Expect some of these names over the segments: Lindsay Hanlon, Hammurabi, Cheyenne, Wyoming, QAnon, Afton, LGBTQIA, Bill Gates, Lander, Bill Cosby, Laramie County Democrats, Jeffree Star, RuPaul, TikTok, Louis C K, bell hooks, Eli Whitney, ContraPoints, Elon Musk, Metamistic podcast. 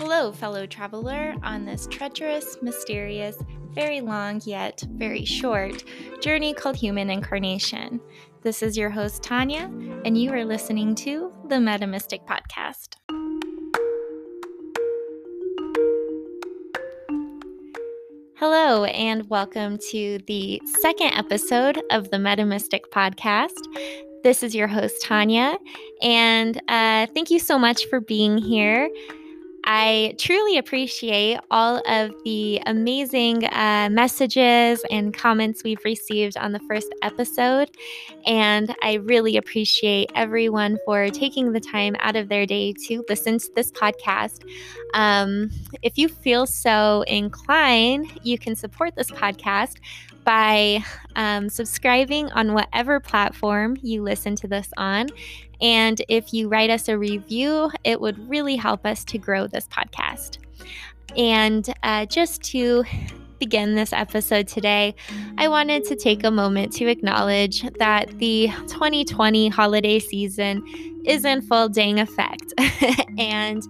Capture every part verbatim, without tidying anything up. Hello, fellow traveler, on this treacherous, mysterious, very long yet very short journey called human incarnation. This is your host, Tanya, and you are listening to the Metamistic podcast. Hello, and welcome to the second episode of the Metamistic podcast. This is your host, Tanya, and uh, thank you so much for being here. I truly appreciate all of the amazing uh, messages and comments we've received on the first episode, and I really appreciate everyone for taking the time out of their day to listen to this podcast. Um, if you feel so inclined, you can support this podcast by um, subscribing on whatever platform you listen to this on. And if you write us a review, it would really help us to grow this podcast. And uh, just to begin this episode today, I wanted to take a moment to acknowledge that the twenty twenty holiday season is in full dang effect. and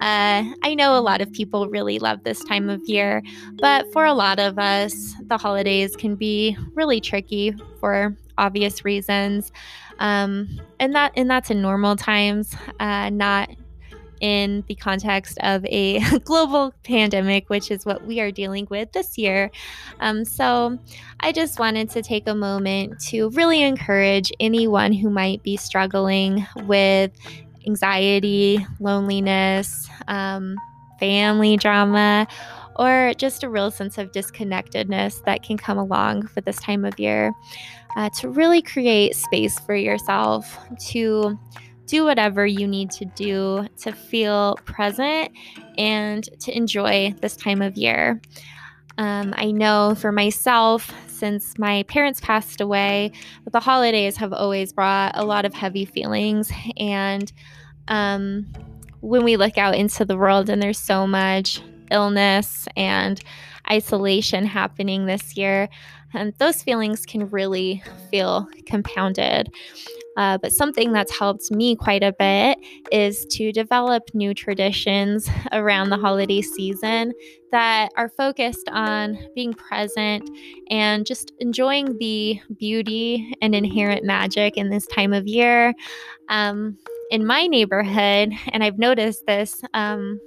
uh, I know a lot of people really love this time of year, but for a lot of us, the holidays can be really tricky for obvious reasons. Um, and that and that's in normal times, uh, not in the context of a global pandemic, which is what we are dealing with this year. Um, so I just wanted to take a moment to really encourage anyone who might be struggling with anxiety, loneliness, um, family drama, or just a real sense of disconnectedness that can come along with this time of year, uh, to really create space for yourself to do whatever you need to do to feel present and to enjoy this time of year. Um, I know for myself, since my parents passed away, the holidays have always brought a lot of heavy feelings. And um, when we look out into the world and there's so much illness and isolation happening this year, and those feelings can really feel compounded. Uh, but something that's helped me quite a bit is to develop new traditions around the holiday season that are focused on being present and just enjoying the beauty and inherent magic in this time of year. Um, in my neighborhood, and I've noticed this um,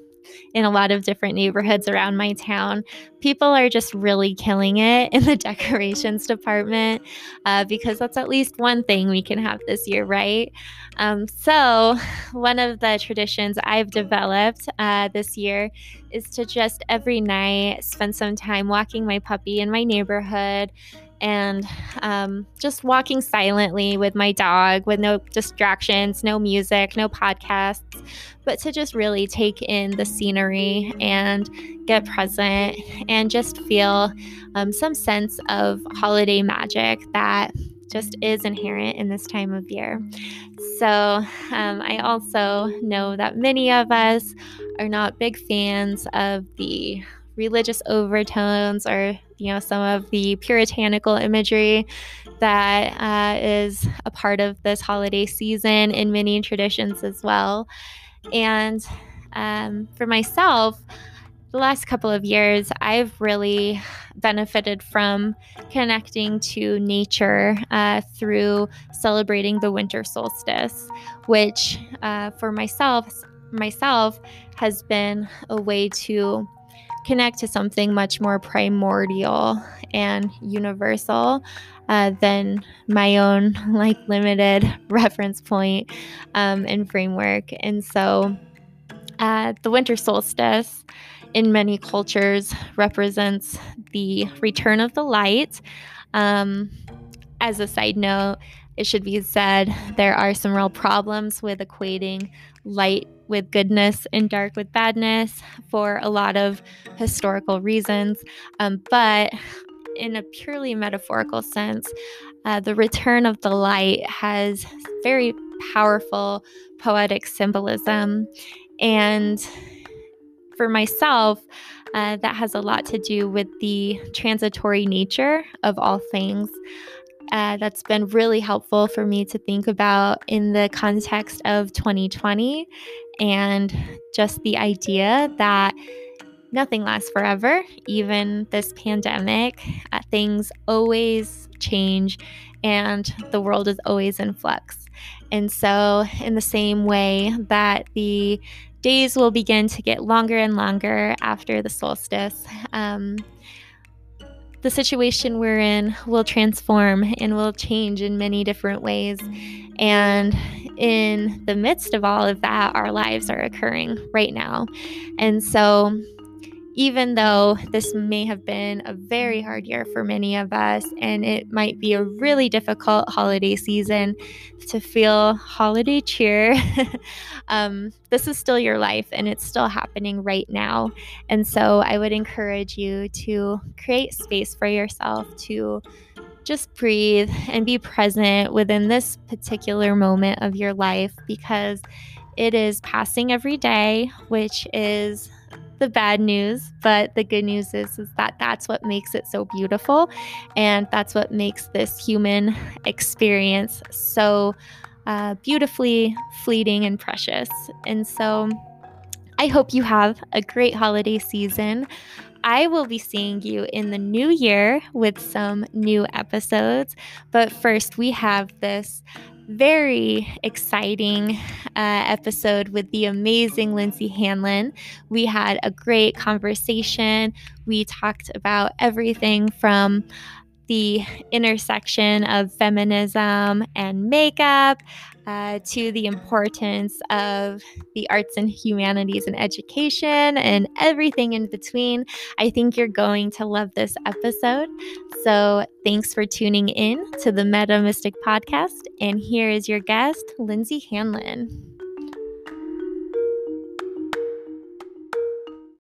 in a lot of different neighborhoods around my town, people are just really killing it in the decorations department, uh, because that's at least one thing we can have this year, right? Um, so one of the traditions I've developed uh, this year is to just every night spend some time walking my puppy in my neighborhood and um, just walking silently with my dog with no distractions, no music, no podcasts, but to just really take in the scenery and get present and just feel um, some sense of holiday magic that just is inherent in this time of year. So um, I also know that many of us are not big fans of the religious overtones or, you know, some of the puritanical imagery that uh, is a part of this holiday season in many traditions as well. And um, for myself, the last couple of years, I've really benefited from connecting to nature uh, through celebrating the winter solstice, which uh, for myself, myself has been a way to connect to something much more primordial and universal uh, than my own like limited reference point um, and framework. And so uh, the winter solstice in many cultures represents the return of the light. Um, as a side note, it should be said there are some real problems with equating light with goodness and dark with badness for a lot of historical reasons. Um, but in a purely metaphorical sense, uh, the return of the light has very powerful poetic symbolism. And for myself, uh, that has a lot to do with the transitory nature of all things. Uh, that's been really helpful for me to think about in the context of twenty twenty and just the idea that nothing lasts forever. Even this pandemic, uh, things always change and the world is always in flux. And so in the same way that the days will begin to get longer and longer after the solstice, um, the situation we're in will transform and will change in many different ways. And in the midst of all of that, our lives are occurring right now. And so even though this may have been a very hard year for many of us, and it might be a really difficult holiday season to feel holiday cheer, um, this is still your life and it's still happening right now. And so I would encourage you to create space for yourself to just breathe and be present within this particular moment of your life, because it is passing every day, which is the bad news, but the good news is, is that that's what makes it so beautiful, and that's what makes this human experience so uh, beautifully fleeting and precious. And so I hope you have a great holiday season. I will be seeing you in the new year with some new episodes, but first we have this very exciting uh, episode with the amazing Lindsay Hanlon. We had a great conversation. We talked about everything from the intersection of feminism and makeup uh, to the importance of the arts and humanities and education and everything in between. I think you're going to love this episode. So thanks for tuning in to the Metamistic podcast. And here is your guest, Lindsay Hanlon.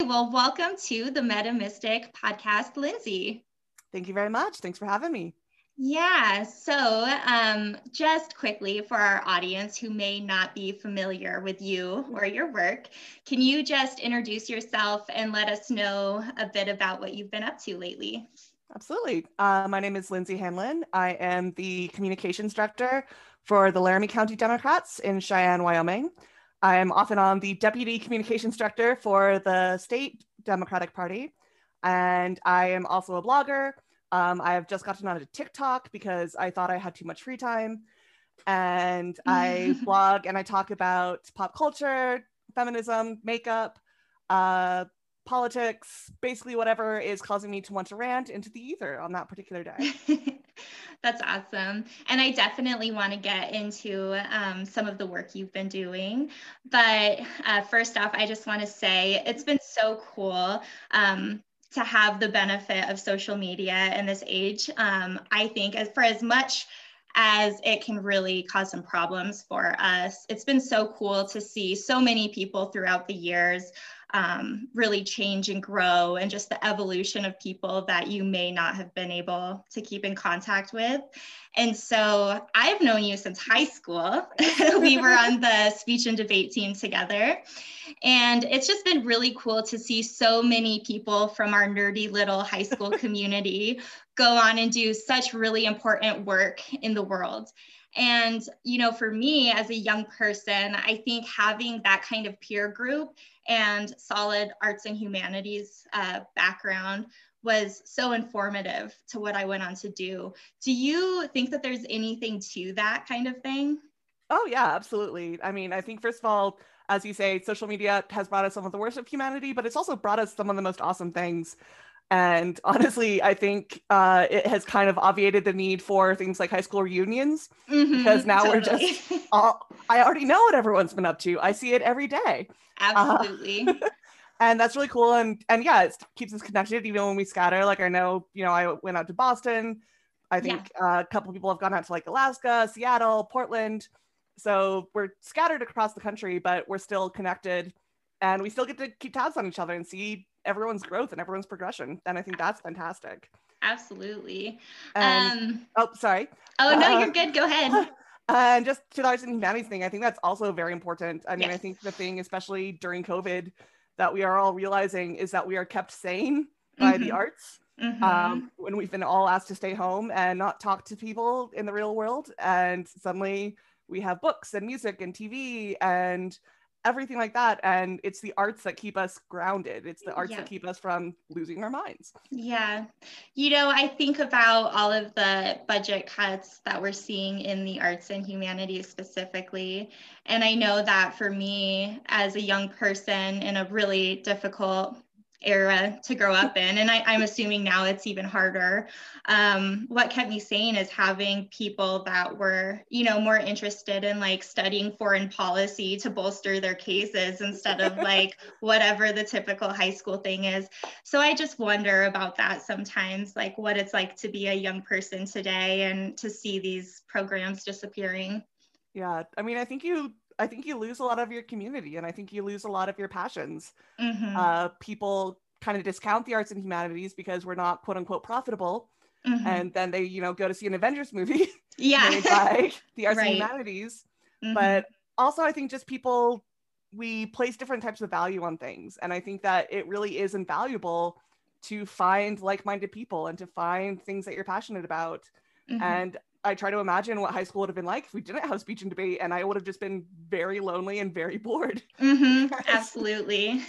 Well, welcome to the Metamistic podcast, Lindsay. Thank you very much. Thanks for having me. Yeah. So um, just quickly for our audience who may not be familiar with you or your work, can you just introduce yourself and let us know a bit about what you've been up to lately? Absolutely. Uh, my name is Lindsay Hanlon. I am the communications director for the Laramie County Democrats in Cheyenne, Wyoming. I am off and on the deputy communications director for the state Democratic Party. And I am also a blogger. Um, I have just gotten onto TikTok because I thought I had too much free time. And I blog and I talk about pop culture, feminism, makeup, uh, politics, basically whatever is causing me to want to rant into the ether on that particular day. That's awesome. And I definitely want to get into um, some of the work you've been doing. But uh, first off, I just want to say it's been so cool. Um, to have the benefit of social media in this age. Um, I think as for as much as it can really cause some problems for us, it's been so cool to see so many people throughout the years um, really change and grow, and just the evolution of people that you may not have been able to keep in contact with. And so I've known you since high school. We were on the speech and debate team together. And it's just been really cool to see so many people from our nerdy little high school community go on and do such really important work in the world. And, you know, for me as a young person, I think having that kind of peer group and solid arts and humanities uh, background was so informative to what I went on to do. Do you think that there's anything to that kind of thing? Oh, yeah, absolutely. I mean, I think first of all, as you say, social media has brought us some of the worst of humanity, but it's also brought us some of the most awesome things. And honestly, I think uh, it has kind of obviated the need for things like high school reunions, mm-hmm, because now totally. We're just, all, I already know what everyone's been up to. I see it every day. Absolutely. Uh, and that's really cool. And and yeah, it keeps us connected even when we scatter. Like I know, you know, I went out to Boston. I think yeah. uh, a couple of people have gone out to like Alaska, Seattle, Portland. So we're scattered across the country, but we're still connected and we still get to keep tabs on each other and see everyone's growth and everyone's progression. And I think that's fantastic. Absolutely. And, um, oh, sorry. Oh, no, uh, you're good. Go ahead. And just to the arts and humanities thing, I think that's also very important. I mean, yes. I think the thing, especially during COVID, that we are all realizing is that we are kept sane by mm-hmm. the arts. Mm-hmm. Um, when we've been all asked to stay home and not talk to people in the real world. And suddenly we have books and music and T V and everything like that. And it's the arts that keep us grounded. It's the arts yeah. that keep us from losing our minds. Yeah. You know, I think about all of the budget cuts that we're seeing in the arts and humanities specifically. And I know that for me as a young person in a really difficult era to grow up in, and I, I'm assuming now it's even harder, um, what kept me sane is having people that were, you know, more interested in like studying foreign policy to bolster their cases instead of like whatever the typical high school thing is. So I just wonder about that sometimes, like what it's like to be a young person today and to see these programs disappearing. Yeah, I mean, I think you I think you lose a lot of your community, and I think you lose a lot of your passions. Mm-hmm. Uh, people kind of discount the arts and humanities because we're not quote unquote profitable. Mm-hmm. And then they, you know, go to see an Avengers movie. Yeah. Made by the arts right. and humanities. Mm-hmm. But also I think just people, we place different types of value on things. And I think that it really is invaluable to find like-minded people and to find things that you're passionate about. Mm-hmm. And I try to imagine what high school would have been like if we didn't have speech and debate, and I would have just been very lonely and very bored. Mm-hmm, absolutely.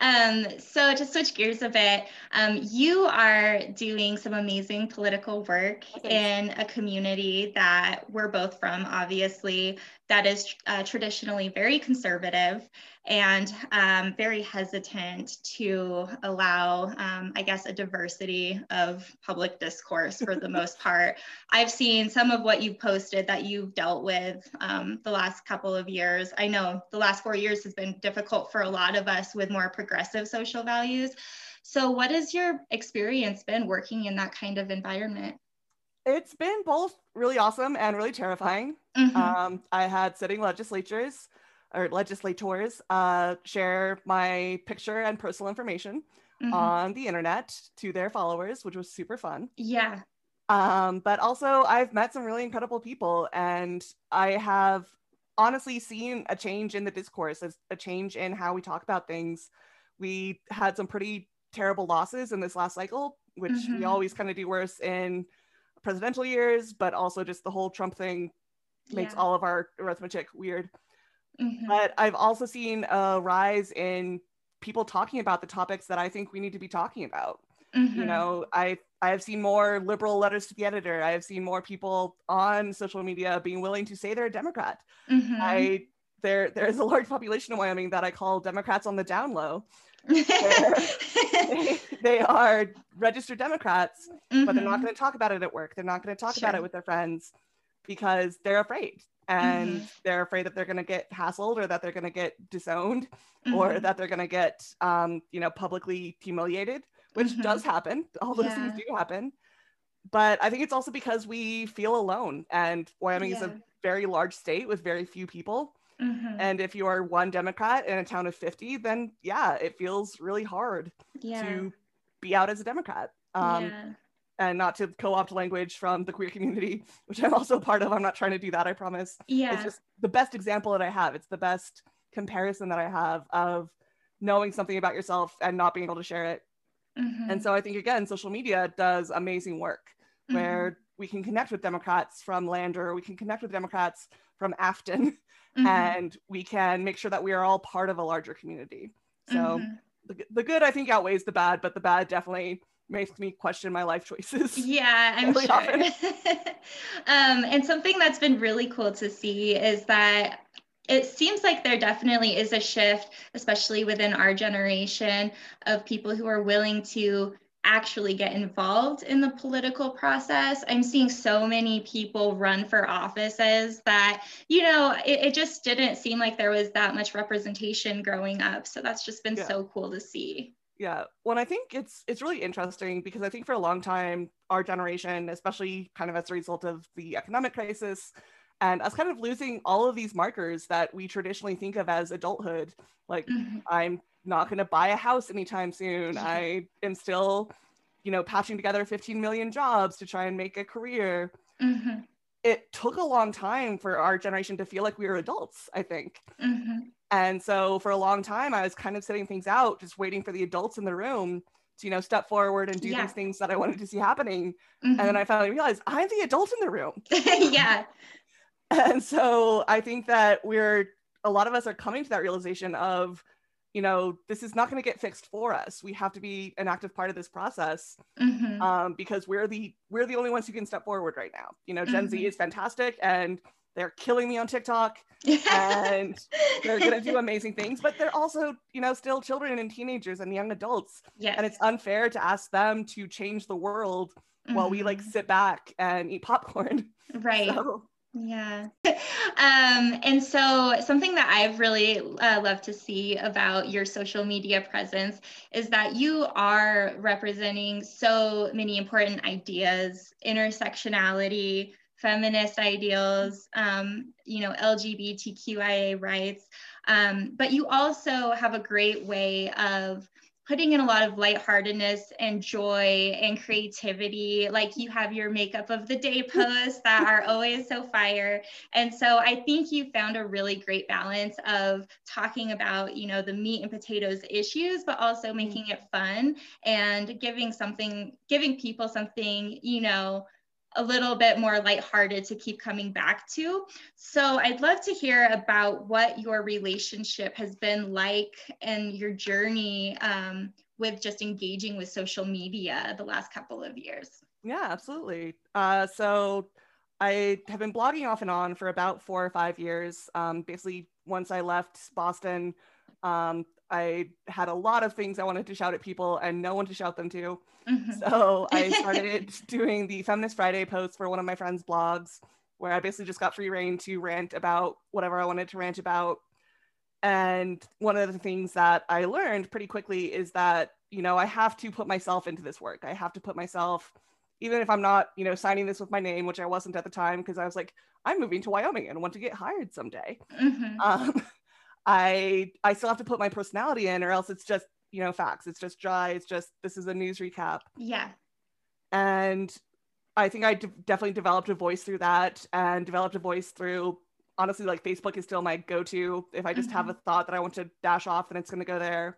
um, so to switch gears a bit, um, you are doing some amazing political work in a community that we're both from, obviously, that is uh, traditionally very conservative and um, very hesitant to allow, um, I guess, a diversity of public discourse for the most part. I've seen some of what you've posted that you've dealt with um, the last couple of years. I know the last four years has been difficult for a lot of us with more progressive social values. So what has your experience been working in that kind of environment? It's been both really awesome and really terrifying. Mm-hmm. Um, I had sitting legislatures or legislators uh, share my picture and personal information mm-hmm. on the internet to their followers, which was super fun. Yeah. Um, but also I've met some really incredible people, and I have honestly seen a change in the discourse, a change in how we talk about things. We had some pretty terrible losses in this last cycle, which mm-hmm. we always kind of do worse in presidential years, but also just the whole Trump thing makes yeah. all of our arithmetic weird. Mm-hmm. But I've also seen a rise in people talking about the topics that I think we need to be talking about. Mm-hmm. You know, I I have seen more liberal letters to the editor. I have seen more people on social media being willing to say they're a Democrat. Mm-hmm. I there there is a large population in Wyoming that I call Democrats on the down low. they, they are registered Democrats, mm-hmm. but they're not going to talk about it at work. They're not going to talk sure. about it with their friends because they're afraid. And mm-hmm. they're afraid that they're going to get hassled, or that they're going to get disowned, mm-hmm. or that they're going to get, um, you know, publicly humiliated, which mm-hmm. does happen. All those yeah. things do happen. But I think it's also because we feel alone. And Wyoming yeah. is a very large state with very few people. Mm-hmm. And if you are one Democrat in a town of fifty, then yeah, it feels really hard yeah. to be out as a Democrat. Um, yeah. And not to co-opt language from the queer community, which I'm also part of. I'm not trying to do that, I promise. Yeah. It's just the best example that I have. It's the best comparison that I have of knowing something about yourself and not being able to share it. Mm-hmm. And so I think, again, social media does amazing work mm-hmm. where we can connect with Democrats from Lander, we can connect with Democrats from Afton, mm-hmm. and we can make sure that we are all part of a larger community. So mm-hmm. the, the good, I think, outweighs the bad, but the bad definitely makes me question my life choices. Yeah, I'm really sure. um, and something that's been really cool to see is that it seems like there definitely is a shift, especially within our generation, of people who are willing to actually get involved in the political process. I'm seeing so many people run for offices that, you know, it, it just didn't seem like there was that much representation growing up. So that's just been yeah. so cool to see. Yeah. Well, I think it's it's really interesting because I think for a long time, our generation, especially kind of as a result of the economic crisis, and us kind of losing all of these markers that we traditionally think of as adulthood, like mm-hmm. I'm not going to buy a house anytime soon. Yeah. I am still, you know, patching together fifteen million jobs to try and make a career. Mm-hmm. It took a long time for our generation to feel like we were adults, I think. Mm-hmm. And so for a long time, I was kind of setting things out, just waiting for the adults in the room to, you know, step forward and do yeah. these things that I wanted to see happening. Mm-hmm. And then I finally realized I'm the adult in the room. yeah. And so I think that we're a lot of us are coming to that realization of, you know, this is not going to get fixed for us. We have to be an active part of this process, mm-hmm. um, because we're the we're the only ones who can step forward right now. You know, Gen mm-hmm. Z is fantastic, and they're killing me on TikTok, and they're going to do amazing things. But they're also, you know, still children and teenagers and young adults, yes. and it's unfair to ask them to change the world mm-hmm. while we like sit back and eat popcorn. Right. So, yeah. Um, and so something that I've really uh, loved to see about your social media presence is that you are representing so many important ideas, intersectionality, feminist ideals, um, you know, L G B T Q I A rights. Um, but you also have a great way of putting in a lot of lightheartedness and joy and creativity. Like you have your makeup of the day posts that are always so fire. And so I think you found a really great balance of talking about, you know, the meat and potatoes issues, but also making it fun and giving something, giving people something, you know, a little bit more lighthearted to keep coming back to. So I'd love to hear about what your relationship has been like and your journey um, with just engaging with social media the last couple of years. Yeah, absolutely. Uh, so I have been blogging off and on for about four or five years. Um, basically, once I left Boston, um, I had a lot of things I wanted to shout at people and no one to shout them to. Mm-hmm. So I started doing the Feminist Friday posts for one of my friends' blogs, where I basically just got free reign to rant about whatever I wanted to rant about. And one of the things that I learned pretty quickly is that, you know, I have to put myself into this work. I have to put myself, even if I'm not, you know, signing this with my name, which I wasn't at the time, because I was like, I'm moving to Wyoming and want to get hired someday. Mm-hmm. Um, I I still have to put my personality in, or else it's just, you know, facts. It's just dry. It's just, this is a news recap. Yeah. And I think I de- definitely developed a voice through that, and developed a voice through, honestly, like Facebook is still my go-to. If I just mm-hmm. have a thought that I want to dash off, then it's going to go there.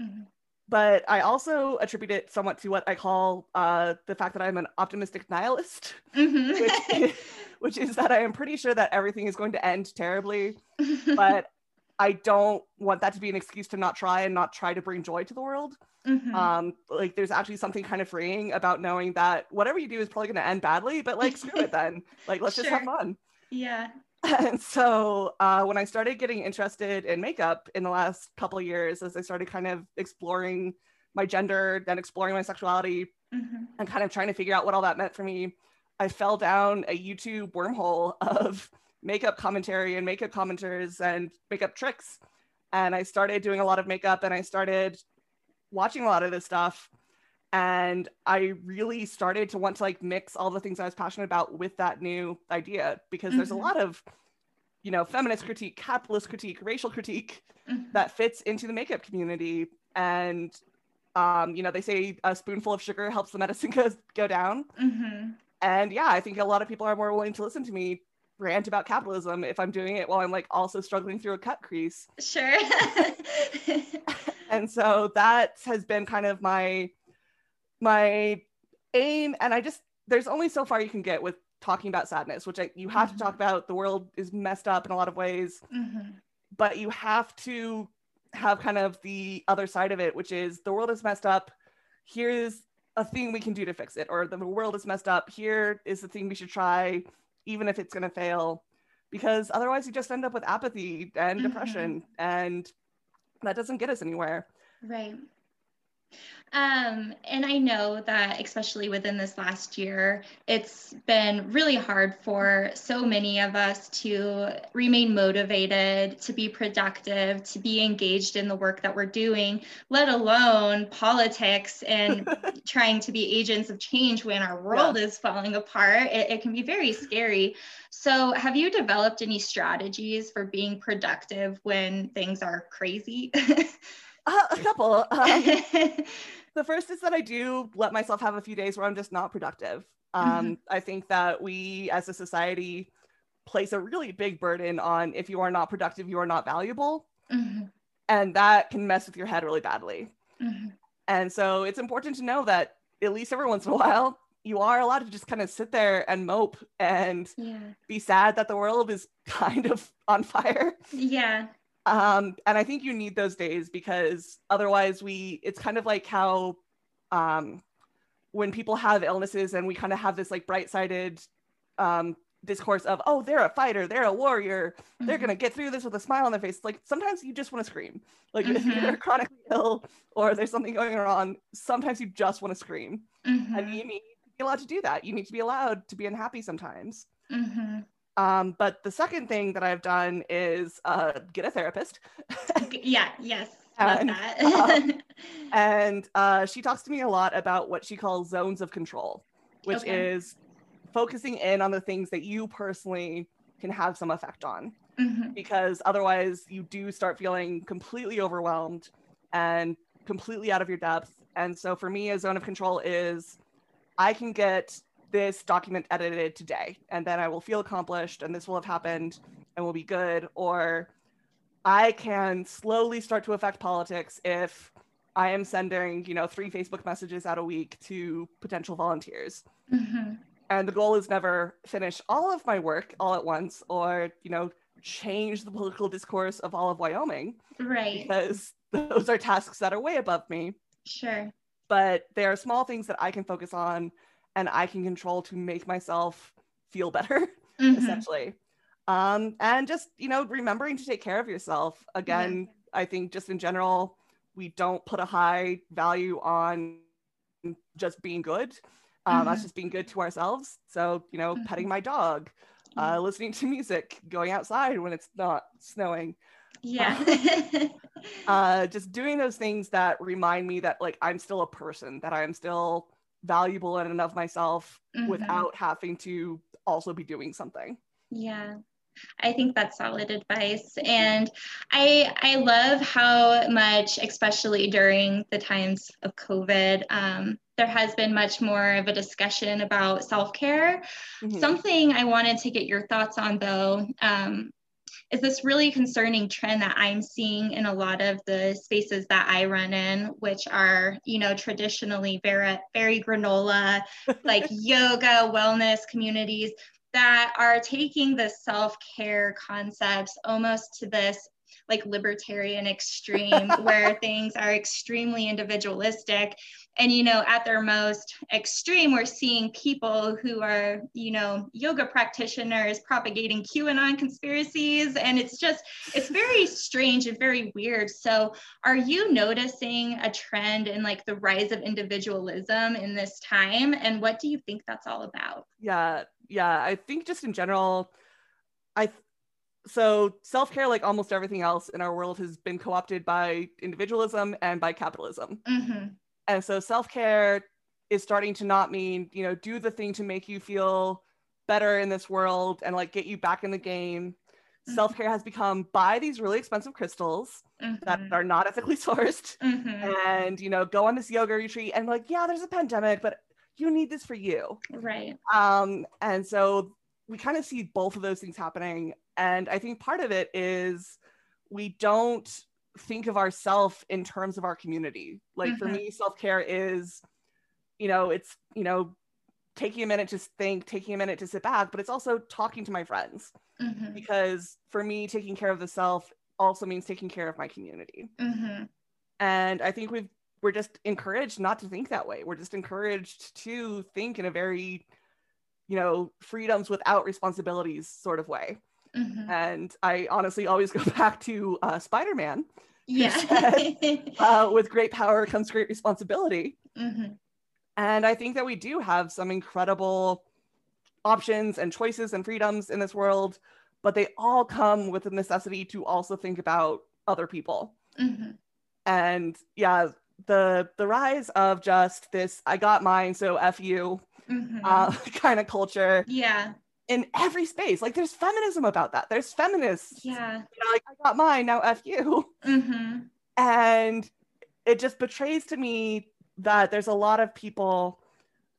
Mm-hmm. But I also attribute it somewhat to what I call uh, the fact that I'm an optimistic nihilist, mm-hmm. which, is, which is that I am pretty sure that everything is going to end terribly, but I don't want that to be an excuse to not try and not try to bring joy to the world. Mm-hmm. Um, like there's actually something kind of freeing about knowing that whatever you do is probably going to end badly, but like, screw it then. Like, let's sure. just have fun. Yeah. And so uh, when I started getting interested in makeup in the last couple of years, as I started kind of exploring my gender, then exploring my sexuality, mm-hmm. and kind of trying to figure out what all that meant for me, I fell down a YouTube wormhole of makeup commentary and makeup commenters and makeup tricks. And I started doing a lot of makeup, and I started watching a lot of this stuff. And I really started to want to like mix all the things I was passionate about with that new idea, because mm-hmm. there's a lot of, you know, feminist critique, capitalist critique, racial critique mm-hmm. that fits into the makeup community. And, um, you know, they say a spoonful of sugar helps the medicine go, go down. Mm-hmm. And yeah, I think a lot of people are more willing to listen to me rant about capitalism if I'm doing it while I'm like also struggling through a cut crease. Sure. And so that has been kind of my my aim, and I just, there's only so far you can get with talking about sadness, which I, you have mm-hmm. to talk about. The world is messed up in a lot of ways, mm-hmm. but you have to have kind of the other side of it, which is the world is messed up, here's a thing we can do to fix it, or the world is messed up, here is the thing we should try, even if it's going to fail, because otherwise you just end up with apathy and mm-hmm. depression, and that doesn't get us anywhere. Right. Um, and I know that especially within this last year, it's been really hard for so many of us to remain motivated, to be productive, to be engaged in the work that we're doing, let alone politics and trying to be agents of change when our world yeah. is falling apart. It, it can be very scary. So have you developed any strategies for being productive when things are crazy? Uh, a couple. Um, the first is that I do let myself have a few days where I'm just not productive. Um, mm-hmm. I think that we as a society place a really big burden on, if you are not productive, you are not valuable. Mm-hmm. And that can mess with your head really badly. Mm-hmm. And so it's important to know that at least every once in a while, you are allowed to just kind of sit there and mope and yeah. be sad that the world is kind of on fire. Yeah. Um, and I think you need those days, because otherwise we, it's kind of like how um, when people have illnesses and we kind of have this like bright-sided um, discourse of, oh, they're a fighter, they're a warrior, mm-hmm. they're going to get through this with a smile on their face. Like, sometimes you just want to scream. Like, mm-hmm. if you're chronically ill or there's something going on, sometimes you just want to scream. Mm-hmm. And you need to be allowed to do that. You need to be allowed to be unhappy sometimes. Mm-hmm. Um, but the second thing that I've done is uh, get a therapist. yeah, yes, love and, that. um, and uh, she talks to me a lot about what she calls zones of control, which okay. is focusing in on the things that you personally can have some effect on. Mm-hmm. Because otherwise you do start feeling completely overwhelmed and completely out of your depth. And so for me, a zone of control is I can get this document edited today, and then I will feel accomplished, and this will have happened, and will be good. Or I can slowly start to affect politics if I am sending, you know, three Facebook messages out a week to potential volunteers. Mm-hmm. And the goal is never finish all of my work all at once, or, you know, change the political discourse of all of Wyoming. Right. Because those are tasks that are way above me. Sure. But there are small things that I can focus on and I can control to make myself feel better, mm-hmm. essentially. Um, and just, you know, remembering to take care of yourself. Again, yeah. I think just in general, we don't put a high value on just being good. Um, mm-hmm. Us just being good to ourselves. So, you know, mm-hmm. petting my dog, mm-hmm. uh, listening to music, going outside when it's not snowing. Yeah. uh, uh, just doing those things that remind me that, like, I'm still a person, that I am still valuable and enough myself mm-hmm. without having to also be doing something. Yeah, I think that's solid advice. And I I love how much, especially during the times of COVID, um, there has been much more of a discussion about self-care. Mm-hmm. Something I wanted to get your thoughts on, though, um, is this really concerning trend that I'm seeing in a lot of the spaces that I run in, which are, you know, traditionally very, very granola, like yoga, wellness communities that are taking the self-care concepts almost to this like libertarian extreme where things are extremely individualistic. And, you know, at their most extreme, we're seeing people who are, you know, yoga practitioners propagating QAnon conspiracies. And it's just, it's very strange and very weird. So are you noticing a trend in like the rise of individualism in this time? And what do you think that's all about? Yeah, yeah. I think just in general, I th- So self-care, like almost everything else in our world, has been co-opted by individualism and by capitalism. Mm-hmm. And so self-care is starting to not mean, you know, do the thing to make you feel better in this world and like get you back in the game. Mm-hmm. Self-care has become buy these really expensive crystals mm-hmm. that are not ethically sourced mm-hmm. and, you know, go on this yoga retreat and like, yeah, there's a pandemic, but you need this for you. Right. Um, and so we kind of see both of those things happening. And I think part of it is we don't think of ourselves in terms of our community. Like mm-hmm. for me, self-care is, you know, it's, you know, taking a minute to think, taking a minute to sit back, but it's also talking to my friends mm-hmm. because for me, taking care of the self also means taking care of my community. Mm-hmm. And I think we've, we're just encouraged not to think that way. We're just encouraged to think in a very, you know, freedoms without responsibilities sort of way. Mm-hmm. And I honestly always go back to uh, Spider-Man. Yeah. Said, uh, with great power comes great responsibility. Mm-hmm. And I think that we do have some incredible options and choices and freedoms in this world, but they all come with the necessity to also think about other people. Mm-hmm. And yeah, the the rise of just this, I got mine, so F you mm-hmm. uh, kind of culture. Yeah. In every space, like there's feminism about that. There's feminists, yeah. You know, like I got mine, now F you. Mm-hmm. And it just betrays to me that there's a lot of people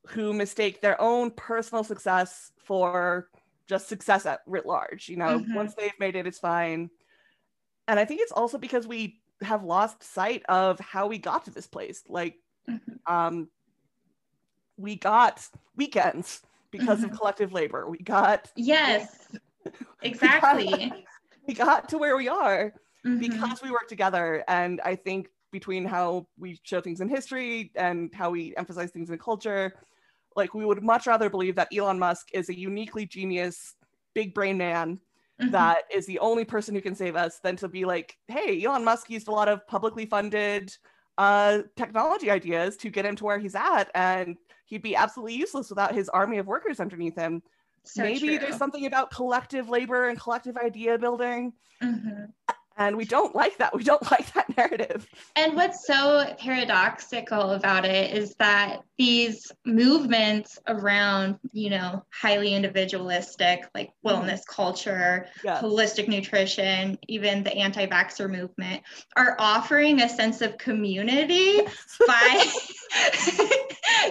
who mistake their own personal success for just success at writ large. You know, mm-hmm. once they've made it, it's fine. And I think it's also because we have lost sight of how we got to this place. Like, mm-hmm. um, we got weekends because mm-hmm. of collective labor. We got yes, exactly. we, got, we got to where we are mm-hmm. because we work together. And I think between how we show things in history and how we emphasize things in culture, like we would much rather believe that Elon Musk is a uniquely genius, big brain man mm-hmm. that is the only person who can save us than to be like, hey, Elon Musk used a lot of publicly funded uh, technology ideas to get him to where he's at. And he'd be absolutely useless without his army of workers underneath him. So maybe true. There's something about collective labor and collective idea building. Mm-hmm. And we don't like that. We don't like that narrative. And what's so paradoxical about it is that these movements around, you know, highly individualistic, like wellness culture, yes. holistic nutrition, even the anti-vaxxer movement, are offering a sense of community yes. by,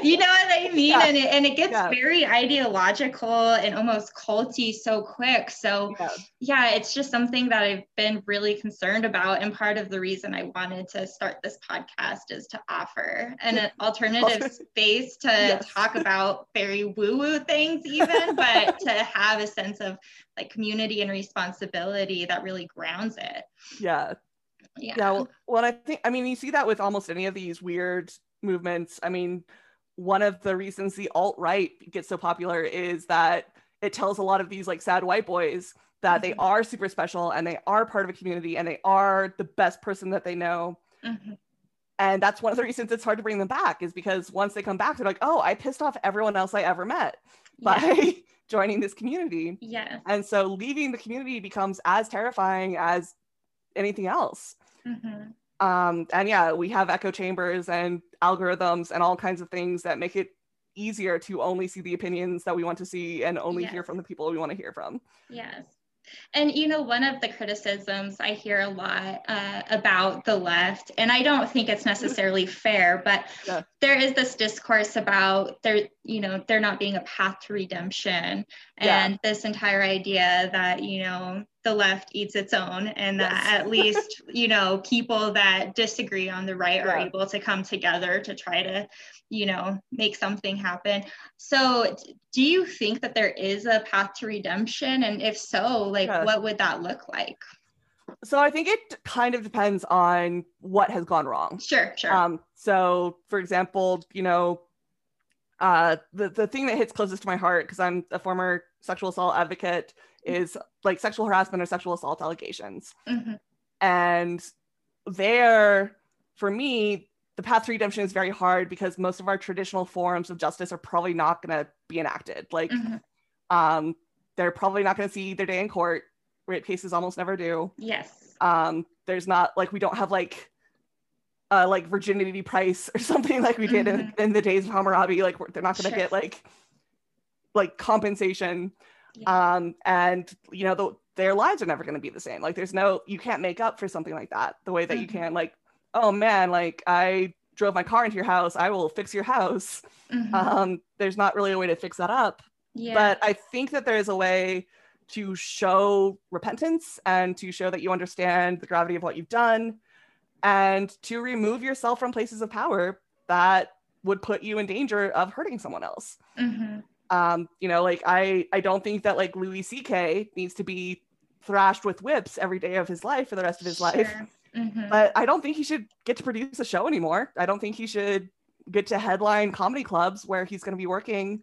you know what I mean? Yeah. And, it, and it gets yeah. very ideological and almost culty so quick. So yeah. yeah, it's just something that I've been really concerned about, and part of the reason I wanted to start this podcast is to offer an alternative space to yes. talk about very woo-woo things even, but to have a sense of like community and responsibility that really grounds it. Yeah. Yeah. yeah well, well, I think, I mean, you see that with almost any of these weird movements. I mean, one of the reasons the alt-right gets so popular is that it tells a lot of these like sad white boys that mm-hmm. they are super special and they are part of a community and they are the best person that they know. Mm-hmm. And that's one of the reasons it's hard to bring them back, is because once they come back, they're like, oh, I pissed off everyone else I ever met by yeah. joining this community. Yeah. And so leaving the community becomes as terrifying as anything else. Mm-hmm. Um, and yeah, we have echo chambers and algorithms and all kinds of things that make it easier to only see the opinions that we want to see and only yes. hear from the people we want to hear from. Yes. And, you know, one of the criticisms I hear a lot uh, about the left, and I don't think it's necessarily fair, but yeah. there is this discourse about there, you know, there not being a path to redemption yeah. and this entire idea that, you know, the left eats its own, and yes. that at least, you know, people that disagree on the right yeah. are able to come together to try to, you know, make something happen. So do you think that there is a path to redemption? And if so, like, yeah. what would that look like? So I think it kind of depends on what has gone wrong. Sure, sure. Um, so for example, you know, uh, the, the thing that hits closest to my heart, because I'm a former sexual assault advocate, is like sexual harassment or sexual assault allegations. Mm-hmm. And there, for me, the path to redemption is very hard because most of our traditional forms of justice are probably not going to be enacted. Like, mm-hmm. um, they're probably not going to see their day in court. Rape cases almost never do. Yes. Um, there's not, like, we don't have like, uh, like virginity price or something like we did mm-hmm. in, in the days of Hammurabi. Like, they're not going to sure. get like, like compensation. Yeah. Um, and, you know, the, their lives are never going to be the same. Like, there's no, you can't make up for something like that the way that mm-hmm. you can, like, oh man, like I drove my car into your house, I will fix your house. Mm-hmm. Um, there's not really a way to fix that up. Yeah. But I think that there is a way to show repentance and to show that you understand the gravity of what you've done and to remove yourself from places of power that would put you in danger of hurting someone else. Mm-hmm. Um, you know, like I, I don't think that like Louis C K needs to be thrashed with whips every day of his life for the rest of his sure. life. Mm-hmm. But I don't think he should get to produce a show anymore. I don't think he should get to headline comedy clubs where he's going to be working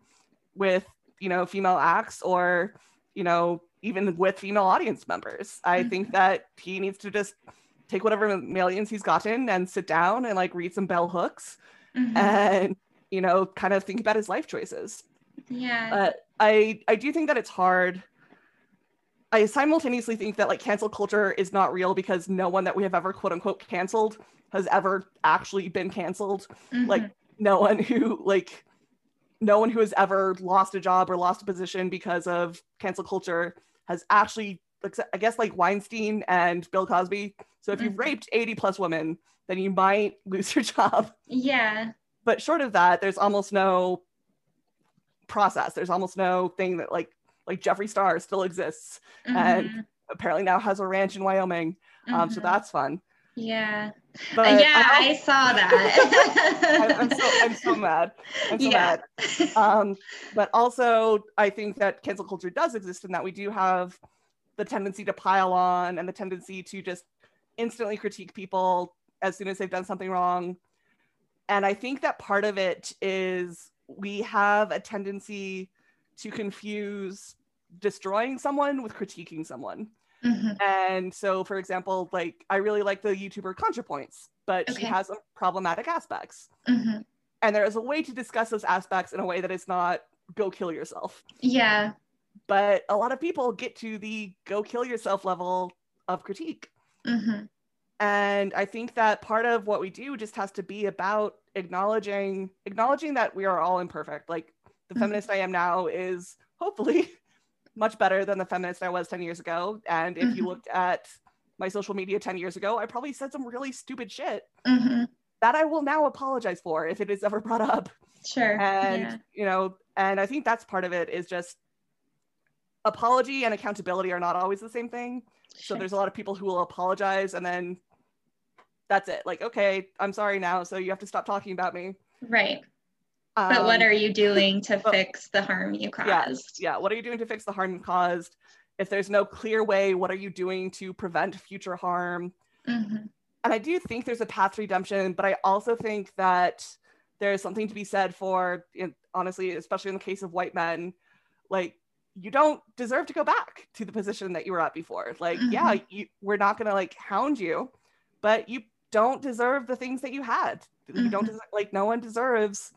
with, you know, female acts or, you know, even with female audience members. I mm-hmm. think that he needs to just take whatever millions he's gotten and sit down and like read some bell hooks mm-hmm. and, you know, kind of think about his life choices. Yeah. But I, I do think that it's hard. I simultaneously think that like cancel culture is not real because no one that we have ever quote unquote canceled has ever actually been canceled. Mm-hmm. Like no one who like no one who has ever lost a job or lost a position because of cancel culture has actually, I guess like Weinstein and Bill Cosby. So if mm-hmm. you've raped eighty plus women, then you might lose your job. Yeah. But short of that, there's almost no process. There's almost no thing that like like Jeffree Star still exists mm-hmm. and apparently now has a ranch in Wyoming. Mm-hmm. Um, so that's fun. Yeah. But yeah, I, I saw that. I'm, so, I'm so mad. I'm so yeah. mad. Um, but also, I think that cancel culture does exist in that we do have the tendency to pile on and the tendency to just instantly critique people as soon as they've done something wrong. And I think that part of it is we have a tendency to confuse destroying someone with critiquing someone. Mm-hmm. And so, for example, like, I really like the YouTuber ContraPoints, but okay. she has some problematic aspects. Mm-hmm. And there is a way to discuss those aspects in a way that is not go kill yourself. Yeah. But a lot of people get to the go kill yourself level of critique. Mm-hmm. And I think that part of what we do just has to be about acknowledging, acknowledging that we are all imperfect. Like, the mm-hmm. feminist I am now is hopefully much better than the feminist I was ten years ago. And if mm-hmm. you looked at my social media ten years ago, I probably said some really stupid shit mm-hmm. that I will now apologize for if it is ever brought up. Sure. And, yeah. you know, and I think that's part of it is just apology and accountability are not always the same thing. Sure. So there's a lot of people who will apologize and then that's it. Like, okay, I'm sorry now. So you have to stop talking about me. Right. But um, what are you doing to but, fix the harm you caused? Yeah, yeah, what are you doing to fix the harm you caused? If there's no clear way, what are you doing to prevent future harm? Mm-hmm. And I do think there's a path to redemption, but I also think that there's something to be said for, you know, honestly, especially in the case of white men, like, you don't deserve to go back to the position that you were at before. Like, mm-hmm. yeah, you, we're not going to like hound you, but you don't deserve the things that you had. Mm-hmm. You don't deserve, like, no one deserves,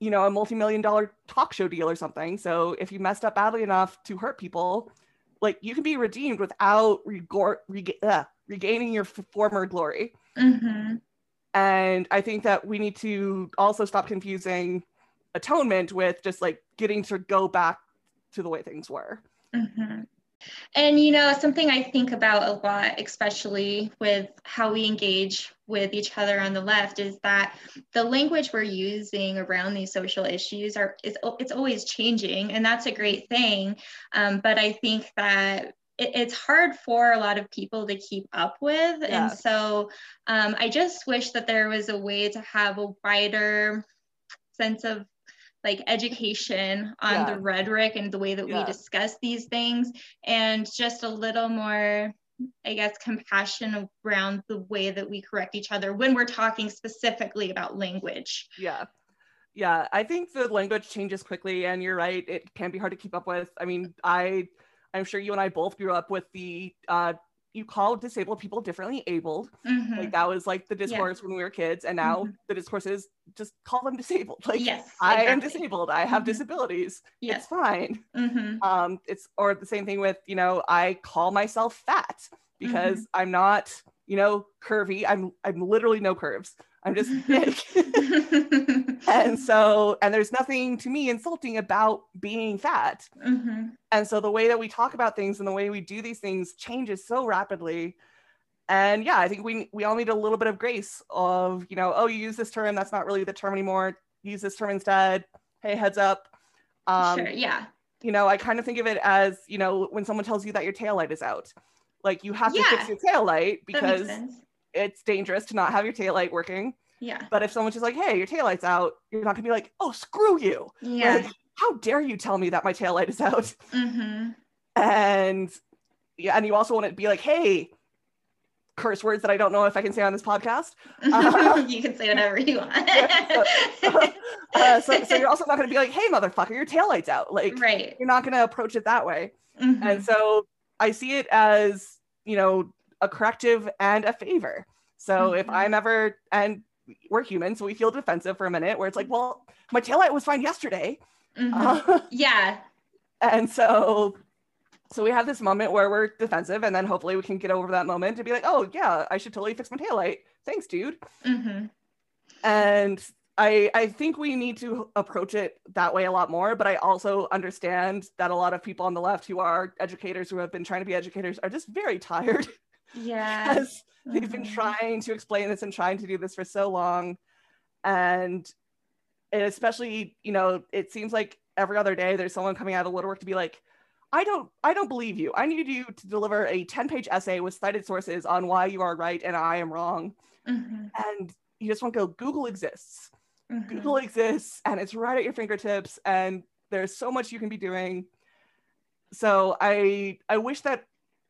you know, a multi-million dollar talk show deal or something. So if you messed up badly enough to hurt people, like, you can be redeemed without regor- reg- uh, regaining your f- former glory. Mm-hmm. And I think that we need to also stop confusing atonement with just like getting to go back to the way things were. Mm-hmm. And, you know, something I think about a lot, especially with how we engage with each other on the left, is that the language we're using around these social issues are is it's always changing, and that's a great thing. Um, but I think that it, it's hard for a lot of people to keep up with. Yeah. And so um, I just wish that there was a way to have a wider sense of like education on yeah. the rhetoric and the way that yeah. we discuss these things, and just a little more, I guess, compassion around the way that we correct each other when we're talking specifically about language. Yeah. Yeah. I think the language changes quickly, and you're right, it can be hard to keep up with. I mean, I, I'm sure you and I both grew up with the, uh, you call disabled people differently abled. Mm-hmm. Like, that was like the discourse yeah. when we were kids. And now mm-hmm. the discourse is just call them disabled. Like, yes, I exactly. am disabled. I have mm-hmm. disabilities. Yes. It's fine. Mm-hmm. Um, it's, or the same thing with, you know, I call myself fat because mm-hmm. I'm not, you know, curvy. I'm, I'm literally no curves. I'm just big. And so, and there's nothing to me insulting about being fat. Mm-hmm. And so the way that we talk about things and the way we do these things changes so rapidly. And yeah, I think we we all need a little bit of grace of, you know, oh, you use this term, that's not really the term anymore. Use this term instead. Hey, heads up. Um, sure, yeah. You know, I kind of think of it as, you know, when someone tells you that your taillight is out. Like, you have yeah. to fix your taillight because it's dangerous to not have your taillight working. Yeah. But if someone's just like, hey, your taillight's out, you're not gonna be like, oh, screw you. Yeah. Like, how dare you tell me that my taillight is out? Mm-hmm. And yeah, and you also want to be like, hey, curse words that I don't know if I can say on this podcast. Uh, you can say whatever you want. Yeah, so, uh, so, so you're also not gonna be like, hey, motherfucker, your taillight's out. Like, right. You're not gonna approach it that way. Mm-hmm. And so I see it as, you know, a corrective and a favor. So mm-hmm. if I'm ever, and we're human, so we feel defensive for a minute where it's like, well, my taillight was fine yesterday. Mm-hmm. Uh, yeah. And so, so we have this moment where we're defensive, and then hopefully we can get over that moment to be like, oh yeah, I should totally fix my taillight. Thanks, dude. Mm-hmm. And I, I think we need to approach it that way a lot more, but I also understand that a lot of people on the left who are educators, who have been trying to be educators, are just very tired. Yeah. Because mm-hmm. they've been trying to explain this and trying to do this for so long. And it especially, you know, it seems like every other day there's someone coming out of the woodwork to be like, I don't, I don't believe you. I need you to deliver a ten page essay with cited sources on why you are right and I am wrong. Mm-hmm. And you just won't go, Google exists. Mm-hmm. Google exists and it's right at your fingertips and there's so much you can be doing. So I, I wish that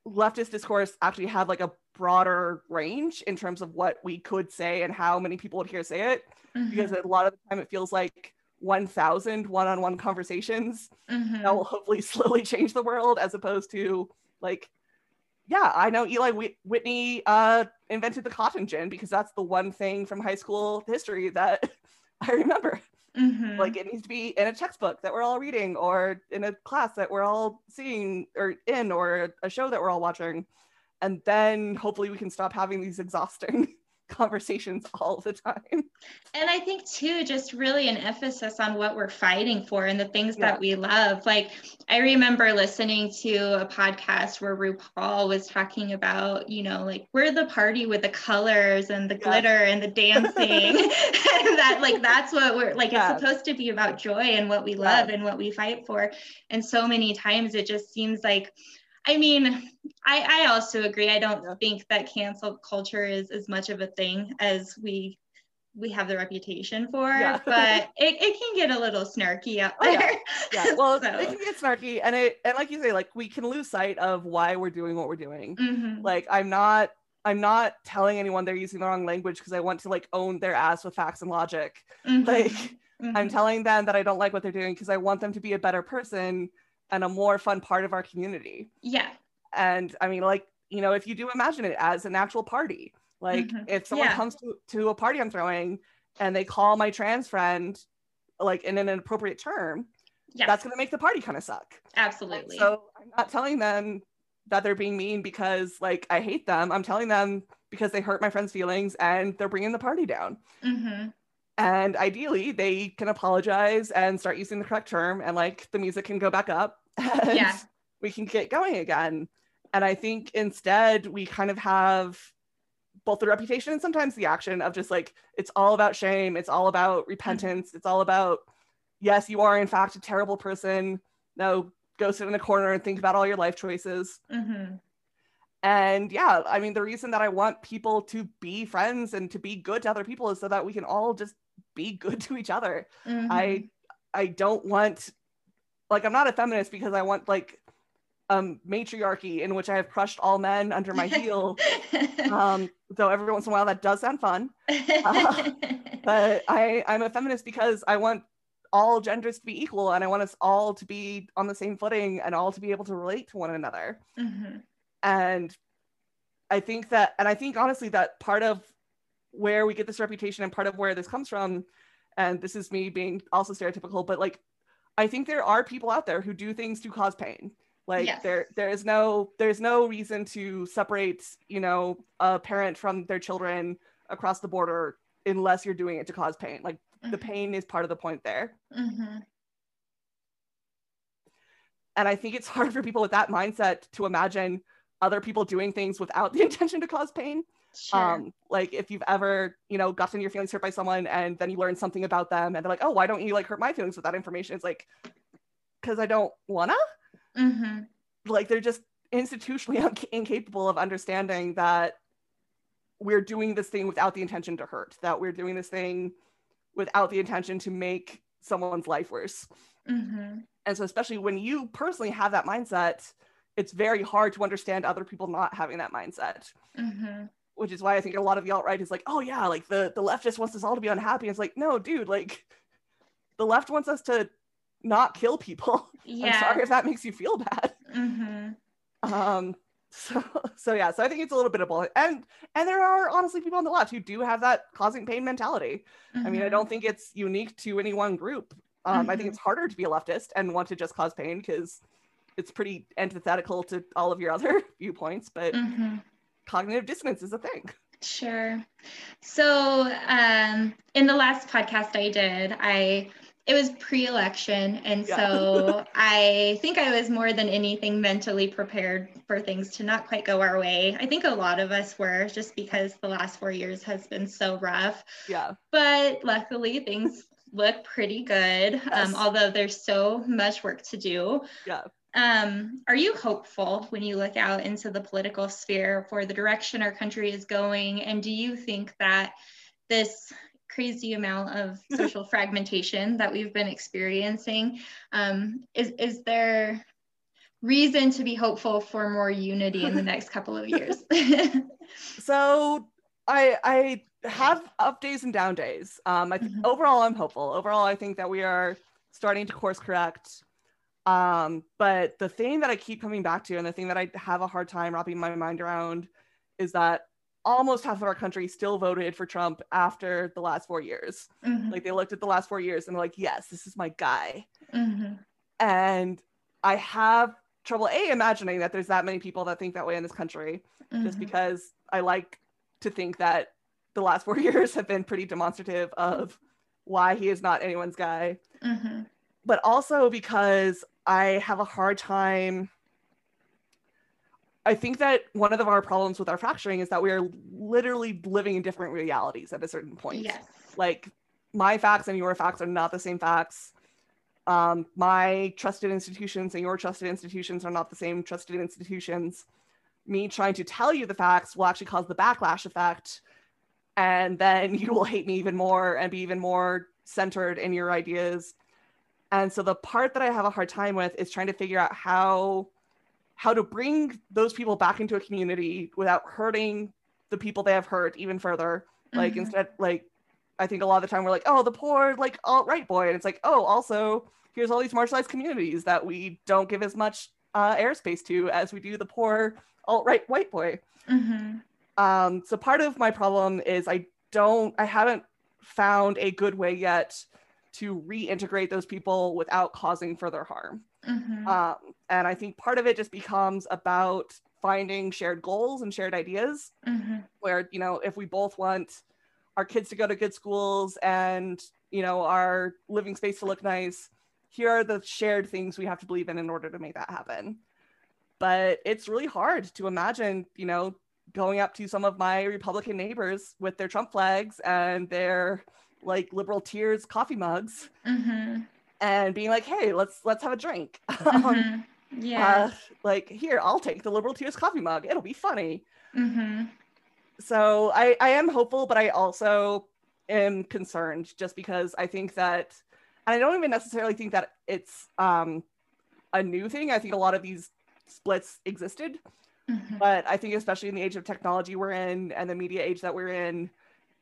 leftist discourse actually had like a broader range in terms of what we could say and how many people would hear say it. Mm-hmm. Because a lot of the time it feels like one thousand one-on-one conversations mm-hmm. that will hopefully slowly change the world, as opposed to like, yeah, I know Eli Wh- Whitney uh, invented the cotton gin because that's the one thing from high school history that I remember. Mm-hmm. Like it needs to be in a textbook that we're all reading or in a class that we're all seeing or in or a show that we're all watching. And then hopefully we can stop having these exhausting conversations all the time. And I think too, just really an emphasis on what we're fighting for and the things yeah. that we love. Like I remember listening to a podcast where RuPaul was talking about, you know, like we're the party with the colors and the yeah. glitter and the dancing. And that like, that's what we're like, yeah. it's supposed to be about joy and what we love yeah. and what we fight for. And so many times it just seems like, I mean, I, I also agree. I don't yeah. think that cancel culture is as much of a thing as we we have the reputation for, yeah. but it, it can get a little snarky out there. Oh, yeah. Yeah. Well, so. It can get snarky. And it and like you say, like we can lose sight of why we're doing what we're doing. Mm-hmm. Like I'm not I'm not telling anyone they're using the wrong language because I want to like own their ass with facts and logic. Mm-hmm. Like mm-hmm. I'm telling them that I don't like what they're doing because I want them to be a better person and a more fun part of our community. Yeah. And I mean, like, you know, if you do imagine it as an actual party, like mm-hmm. if someone yeah. comes to, to a party I'm throwing and they call my trans friend, like in an inappropriate term, yeah. that's going to make the party kind of suck. Absolutely. And so I'm not telling them that they're being mean because like, I hate them. I'm telling them because they hurt my friend's feelings and they're bringing the party down. Mm-hmm. And ideally they can apologize and start using the correct term and like the music can go back up and yeah. we can get going again. And I think instead we kind of have both the reputation and sometimes the action of just like, it's all about shame. It's all about repentance. Mm-hmm. It's all about, yes, you are in fact a terrible person. No, go sit in a corner and think about all your life choices. Mm-hmm. And yeah, I mean, the reason that I want people to be friends and to be good to other people is so that we can all just be good to each other. Mm-hmm. I I don't want, like, I'm not a feminist because I want like um, matriarchy in which I have crushed all men under my heel. um, though every once in a while that does sound fun. Uh, but I, I'm a feminist because I want all genders to be equal and I want us all to be on the same footing and all to be able to relate to one another. Mm-hmm. And I think that, and I think honestly that part of where we get this reputation and part of where this comes from, and this is me being also stereotypical, but like, I think there are people out there who do things to cause pain. Like yes. there, there is no, there's no reason to separate, you know, a parent from their children across the border, unless you're doing it to cause pain. Like mm-hmm. the pain is part of the point there. Mm-hmm. And I think it's hard for people with that mindset to imagine other people doing things without the intention to cause pain. Sure. Um, like if you've ever, you know, gotten your feelings hurt by someone and then you learn something about them and they're like, oh, why don't you like hurt my feelings with that information? It's like, because I don't wanna. Mm-hmm. Like they're just institutionally un- incapable of understanding that we're doing this thing without the intention to hurt, that we're doing this thing without the intention to make someone's life worse. Mm-hmm. And so especially when you personally have that mindset, it's very hard to understand other people not having that mindset, mm-hmm. which is why I think a lot of the alt-right is like, oh yeah, like the, the left just wants us all to be unhappy. It's like, no, dude, like the left wants us to not kill people. Yeah. I'm sorry if that makes you feel bad. Mm-hmm. Um, so, so yeah, so I think it's a little bit of both. And, and there are honestly people on the left who do have that causing pain mentality. Mm-hmm. I mean, I don't think it's unique to any one group. Um, mm-hmm. I think it's harder to be a leftist and want to just cause pain because it's pretty antithetical to all of your other viewpoints, but mm-hmm. cognitive dissonance is a thing. Sure. So um, in the last podcast I did, I it was pre-election. And yeah. so I think I was more than anything mentally prepared for things to not quite go our way. I think a lot of us were, just because the last four years has been so rough. Yeah. But luckily things look pretty good, yes. um, although there's so much work to do. Yeah. Um, are you hopeful when you look out into the political sphere for the direction our country is going? And do you think that this crazy amount of social fragmentation that we've been experiencing, um, is, is there reason to be hopeful for more unity in the next couple of years? So I, I have up days and down days. Um, I th- mm-hmm. Overall, I'm hopeful. Overall, I think that we are starting to course correct. Um, but the thing that I keep coming back to, and the thing that I have a hard time wrapping my mind around, is that almost half of our country still voted for Trump after the last four years. Mm-hmm. Like, they looked at the last four years and they're like, yes, this is my guy. Mm-hmm. And I have trouble, A, imagining that there's that many people that think that way in this country, mm-hmm. just because I like to think that the last four years have been pretty demonstrative of why he is not anyone's guy. Mm-hmm. But also because I have a hard time. I think that one of our problems with our fracturing is that we are literally living in different realities at a certain point. Yes. Like, my facts and your facts are not the same facts. Um, my trusted institutions and your trusted institutions are not the same trusted institutions. Me trying to tell you the facts will actually cause the backlash effect. And then you will hate me even more and be even more centered in your ideas. And so the part that I have a hard time with is trying to figure out how how to bring those people back into a community without hurting the people they have hurt even further. Mm-hmm. Like, instead, like, I think a lot of the time we're like, oh, the poor, like, alt-right boy. And it's like, oh, also, here's all these marginalized communities that we don't give as much uh, airspace to as we do the poor alt-right white boy. Mm-hmm. Um, so part of my problem is I don't, I haven't found a good way yet to reintegrate those people without causing further harm. Mm-hmm. Um, and I think part of it just becomes about finding shared goals and shared ideas, mm-hmm. where, you know, if we both want our kids to go to good schools and, you know, our living space to look nice, here are the shared things we have to believe in in order to make that happen. But it's really hard to imagine, you know, going up to some of my Republican neighbors with their Trump flags and their, like, liberal tears coffee mugs, mm-hmm. and being like, hey, let's let's have a drink. Mm-hmm. um, yeah uh, like, here, I'll take the liberal tears coffee mug, it'll be funny. Mm-hmm. So I, I am hopeful, but I also am concerned, just because I think that, and I don't even necessarily think that it's um a new thing. I think a lot of these splits existed, mm-hmm. but I think especially in the age of technology we're in and the media age that we're in,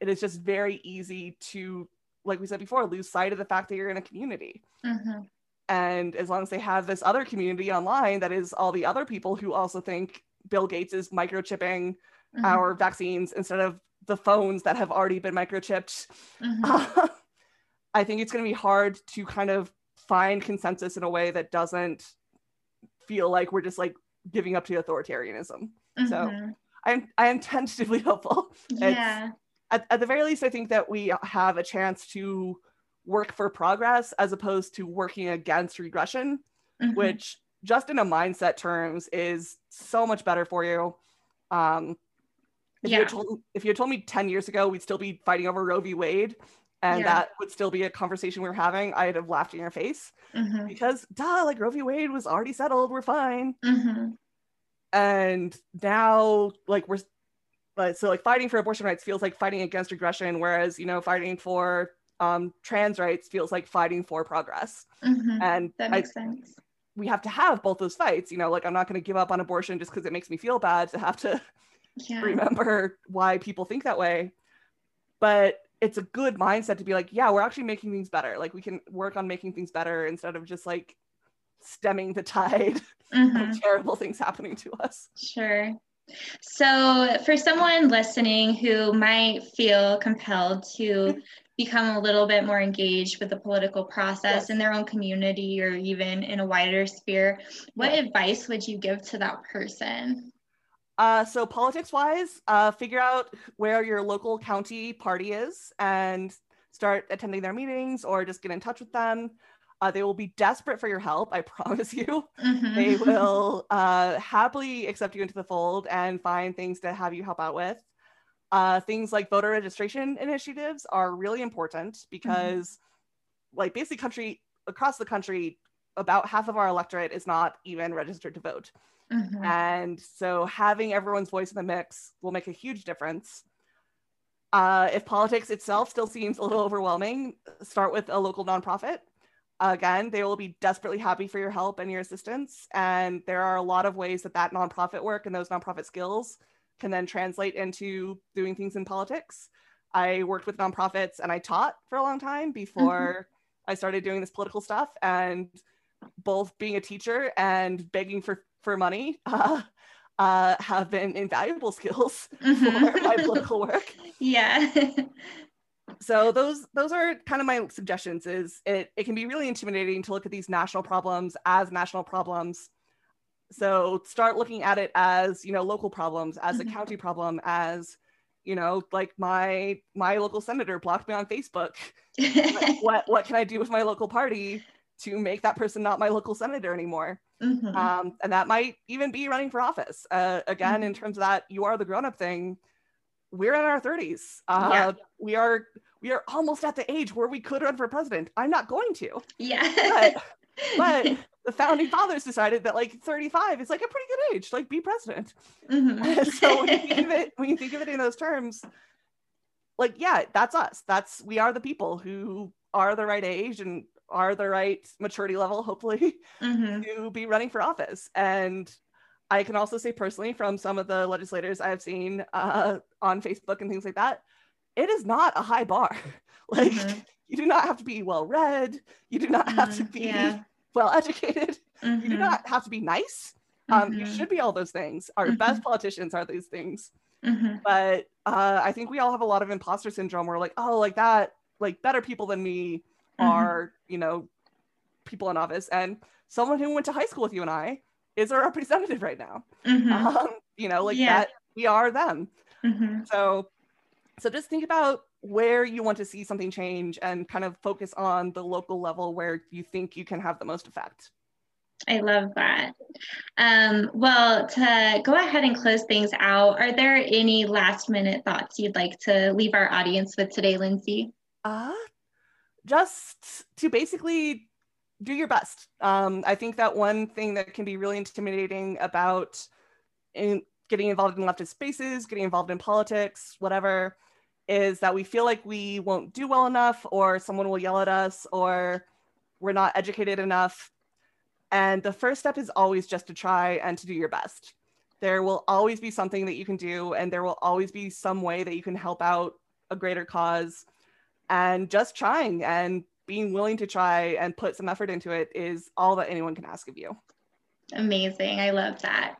it is just very easy to, like we said before, lose sight of the fact that you're in a community. Mm-hmm. And as long as they have this other community online that is all the other people who also think Bill Gates is microchipping mm-hmm. our vaccines instead of the phones that have already been microchipped, mm-hmm. uh, I think it's going to be hard to kind of find consensus in a way that doesn't feel like we're just, like, giving up to authoritarianism. Mm-hmm. So I'm, I am tentatively hopeful. Yeah. It's, At, at the very least, I think that we have a chance to work for progress as opposed to working against regression, mm-hmm. which just in a mindset terms is so much better for you. Um, if, yeah. you had told, if you had told me ten years ago, we'd still be fighting over Roe v. Wade, and yeah. that would still be a conversation we were having, I'd have laughed in your face, mm-hmm. because duh, like, Roe v. Wade was already settled, we're fine. Mm-hmm. And now, like, we're But so, like, fighting for abortion rights feels like fighting against regression, whereas, you know, fighting for um, trans rights feels like fighting for progress. Mm-hmm. And that makes I, sense. We have to have both those fights, you know, like, I'm not going to give up on abortion just because it makes me feel bad to have to yeah. remember why people think that way. But it's a good mindset to be like, yeah, we're actually making things better. Like, we can work on making things better instead of just, like, stemming the tide mm-hmm. of terrible things happening to us. Sure. So for someone listening who might feel compelled to become a little bit more engaged with the political process yes. in their own community or even in a wider sphere, what yeah. advice would you give to that person? Uh, so politics-wise, uh, figure out where your local county party is and start attending their meetings or just get in touch with them. Uh, they will be desperate for your help, I promise you. Mm-hmm. They will uh, happily accept you into the fold and find things to have you help out with. Uh, things like voter registration initiatives are really important because, mm-hmm. like, basically country across the country, about half of our electorate is not even registered to vote. Mm-hmm. And so having everyone's voice in the mix will make a huge difference. Uh, if politics itself still seems a little overwhelming, start with a local nonprofit. Again, they will be desperately happy for your help and your assistance. And there are a lot of ways that that nonprofit work and those nonprofit skills can then translate into doing things in politics. I worked with nonprofits and I taught for a long time before mm-hmm. I started doing this political stuff, and both being a teacher and begging for, for money uh, uh, have been invaluable skills mm-hmm. for my political work. Yeah. So those those are kind of my suggestions. Is it, it can be really intimidating to look at these national problems as national problems. So start looking at it as, you know, local problems, as a mm-hmm. county problem, as, you know, like my my local senator blocked me on Facebook. Like, what what can I do with my local party to make that person not my local senator anymore? Mm-hmm. Um, and that might even be running for office. Uh, again, mm-hmm. in terms of that, you are the grown-up thing. We're in our thirties. Uh, yeah. We are we are almost at the age where we could run for president. I'm not going to. Yeah. But, but the founding fathers decided that like thirty-five is like a pretty good age, like be president. Mm-hmm. So when you think of it, when you think of it in those terms, like, yeah, that's us. That's, we are the people who are the right age and are the right maturity level, hopefully, mm-hmm. to be running for office. And I can also say personally from some of the legislators I have seen uh, on Facebook and things like that, it is not a high bar. Like mm-hmm. you do not have to be well-read. You do not mm-hmm. have to be... Yeah. well-educated. Mm-hmm. You do not have to be nice. Um, mm-hmm. You should be all those things. Our mm-hmm. best politicians are these things. Mm-hmm. But uh, I think we all have a lot of imposter syndrome. We're like, oh, like that, like better people than me mm-hmm. are, you know, people in office. And someone who went to high school with you and I is our representative right now. Mm-hmm. Um, you know, like yeah. that, we are them. Mm-hmm. So, so just think about where you want to see something change and kind of focus on the local level where you think you can have the most effect. I love that. Um, well, to go ahead and close things out, are there any last minute thoughts you'd like to leave our audience with today, Lindsay? Uh, just to basically do your best. Um, I think that one thing that can be really intimidating about in getting involved in leftist spaces, getting involved in politics, whatever, is that we feel like we won't do well enough, or someone will yell at us, or we're not educated enough. And the first step is always just to try and to do your best. There will always be something that you can do, and there will always be some way that you can help out a greater cause. And just trying and being willing to try and put some effort into it is all that anyone can ask of you. Amazing. I love that.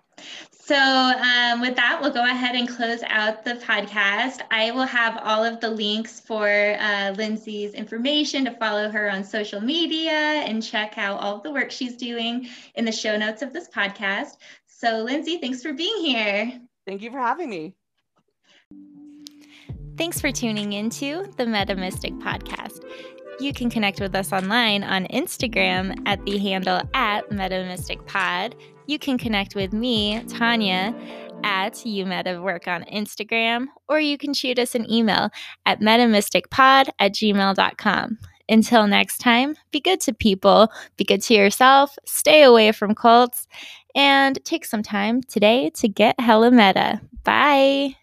So um, with that, we'll go ahead and close out the podcast. I will have all of the links for uh, Lindsay's information to follow her on social media and check out all of the work she's doing in the show notes of this podcast. So Lindsay, thanks for being here. Thank you for having me. Thanks for tuning into the Metamistic podcast. You can connect with us online on Instagram at the handle at MetamysticPod. You can connect with me, Tanya, at YouMetaWork on Instagram, or you can shoot us an email at metamysticpod at gmail dot com. Until next time, be good to people, be good to yourself, stay away from cults, and take some time today to get hella meta. Bye!